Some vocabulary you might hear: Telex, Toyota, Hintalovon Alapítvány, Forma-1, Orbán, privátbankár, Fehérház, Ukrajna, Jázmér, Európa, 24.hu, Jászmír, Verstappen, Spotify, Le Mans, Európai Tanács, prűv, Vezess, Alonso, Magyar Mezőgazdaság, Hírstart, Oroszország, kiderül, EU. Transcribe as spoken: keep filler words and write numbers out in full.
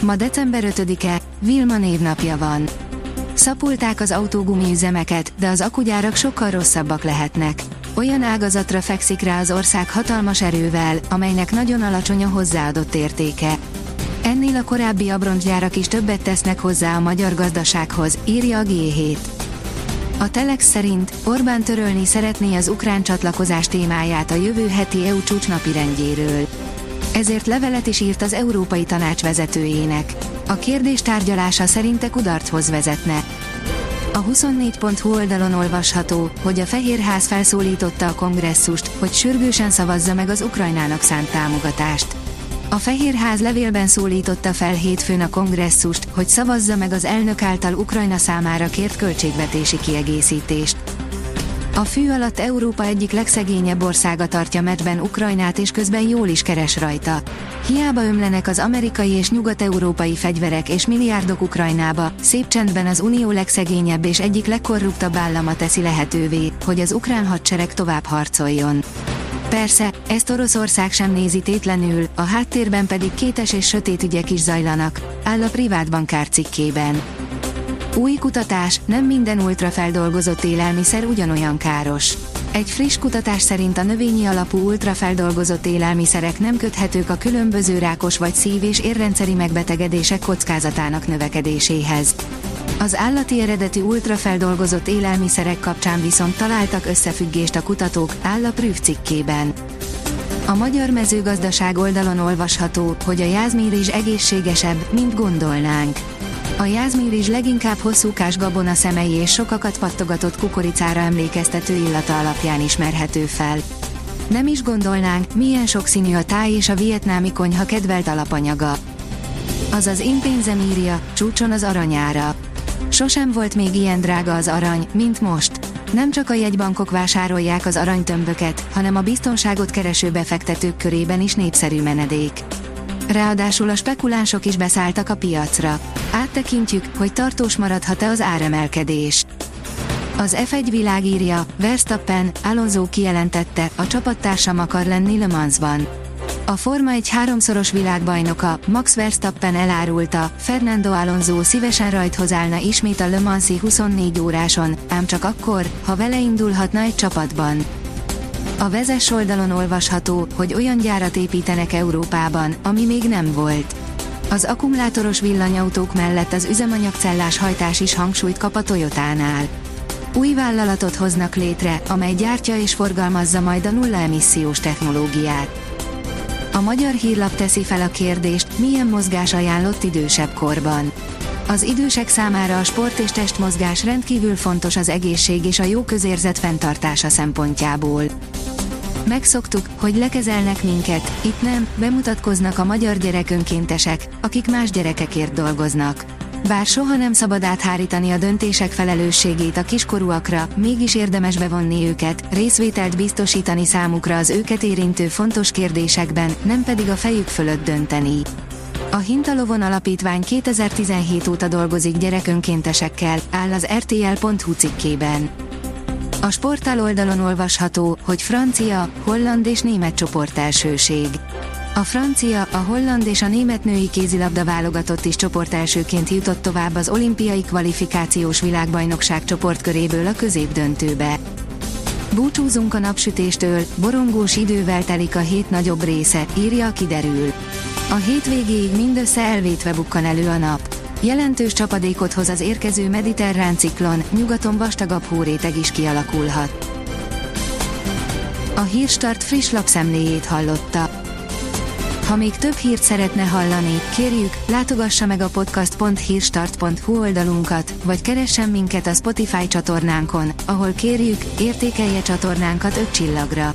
Ma december ötödike, Vilma névnapja van. Szapulták az autógumi üzemeket, de az akugyárak sokkal rosszabbak lehetnek. Olyan ágazatra fekszik rá az ország hatalmas erővel, amelynek nagyon alacsony a hozzáadott értéke. Ennél a korábbi abroncsgyárak is többet tesznek hozzá a magyar gazdasághoz, írja a gé hét. A Telex szerint Orbán törölni szeretné az ukrán csatlakozás témáját a jövő heti é u csúcs napirendjéről. Ezért levelet is írt az Európai Tanács vezetőjének. A kérdés tárgyalása szerinte kudarchoz vezetne. A huszonnégy pont hu oldalon olvasható, hogy a Fehérház felszólította a kongresszust, hogy sürgősen szavazza meg az Ukrajnának szánt támogatást. A Fehérház levélben szólította fel hétfőn a kongresszust, hogy szavazza meg az elnök által Ukrajna számára kért költségvetési kiegészítést. A fű alatt Európa egyik legszegényebb országa tartja meccsben Ukrajnát, és közben jól is keres rajta. Hiába ömlenek az amerikai és nyugat-európai fegyverek és milliárdok Ukrajnába, szép csendben az unió legszegényebb és egyik legkorruptabb állama teszi lehetővé, hogy az ukrán hadsereg tovább harcoljon. Persze, ezt Oroszország sem nézi tétlenül, a háttérben pedig kétes és sötét ügyek is zajlanak, áll a privátbankár cikkében. Új kutatás, nem minden ultrafeldolgozott élelmiszer ugyanolyan káros. Egy friss kutatás szerint a növényi alapú ultrafeldolgozott élelmiszerek nem köthetők a különböző rákos vagy szív- és érrendszeri megbetegedések kockázatának növekedéséhez. Az állati eredetű ultrafeldolgozott élelmiszerek kapcsán viszont találtak összefüggést a kutatók, áll a prűv cikkében. A Magyar Mezőgazdaság oldalon olvasható, hogy a Jászmír is egészségesebb, mint gondolnánk. A Jázmér is leginkább hosszúkás gabona szemei és sokakat pattogatott kukoricára emlékeztető illata alapján ismerhető fel. Nem is gondolnánk, milyen sokszínű a táj és a vietnámi konyha kedvelt alapanyaga. Azaz Én pénzem írja, csúcson az aranyára. Sosem volt még ilyen drága az arany, mint most. Nem csak a jegybankok vásárolják az aranytömböket, hanem a biztonságot kereső befektetők körében is népszerű menedék. Ráadásul a spekulánsok is beszálltak a piacra. Áttekintjük, hogy tartós maradhat-e az áremelkedés. Az ef egy világ írja, Verstappen, Alonso kijelentette, a csapattársam akar lenni Le Mansban. A Forma egy háromszoros világbajnoka, Max Verstappen elárulta, Fernando Alonso szívesen rajthoz állna ismét a Le Mansi huszonnégy óráson, ám csak akkor, ha vele indulhatna egy csapatban. A Vezess oldalon olvasható, hogy olyan gyárat építenek Európában, ami még nem volt. Az akkumulátoros villanyautók mellett az üzemanyagcellás hajtás is hangsúlyt kap a Toyotánál. Új vállalatot hoznak létre, amely gyártja és forgalmazza majd a nulla emissziós technológiát. A Magyar Hírlap teszi fel a kérdést, milyen mozgás ajánlott idősebb korban. Az idősek számára a sport és testmozgás rendkívül fontos az egészség és a jó közérzet fenntartása szempontjából. Megszoktuk, hogy lekezelnek minket, itt nem, bemutatkoznak a magyar gyerekönkéntesek, akik más gyerekekért dolgoznak. Bár soha nem szabad áthárítani a döntések felelősségét a kiskorúakra, mégis érdemes bevonni őket, részvételt biztosítani számukra az őket érintő fontos kérdésekben, nem pedig a fejük fölött dönteni. A Hintalovon Alapítvány kétezer-tizenhét óta dolgozik gyerekönkéntesekkel, áll az er té el pont hu cikkében. A sportál oldalon olvasható, hogy francia, holland és német csoportelsőség. A francia, a holland és a német női kézilabda válogatott is csoportelsőként jutott tovább az olimpiai kvalifikációs világbajnokság csoportköréből a középdöntőbe. Búcsúzunk a napsütéstől, borongós idővel telik a hét nagyobb része, írja a Kiderül. A hétvégéig mindössze elvétve bukkan elő a nap. Jelentős csapadékot hoz az érkező mediterrán ciklon, nyugaton vastagabb hóréteg is kialakulhat. A Hírstart friss lapszemléjét hallotta. Ha még több hírt szeretne hallani, kérjük, látogassa meg a podcast pont hírstart pont hu oldalunkat, vagy keressen minket a Spotify csatornánkon, ahol kérjük, értékelje csatornánkat öt csillagra.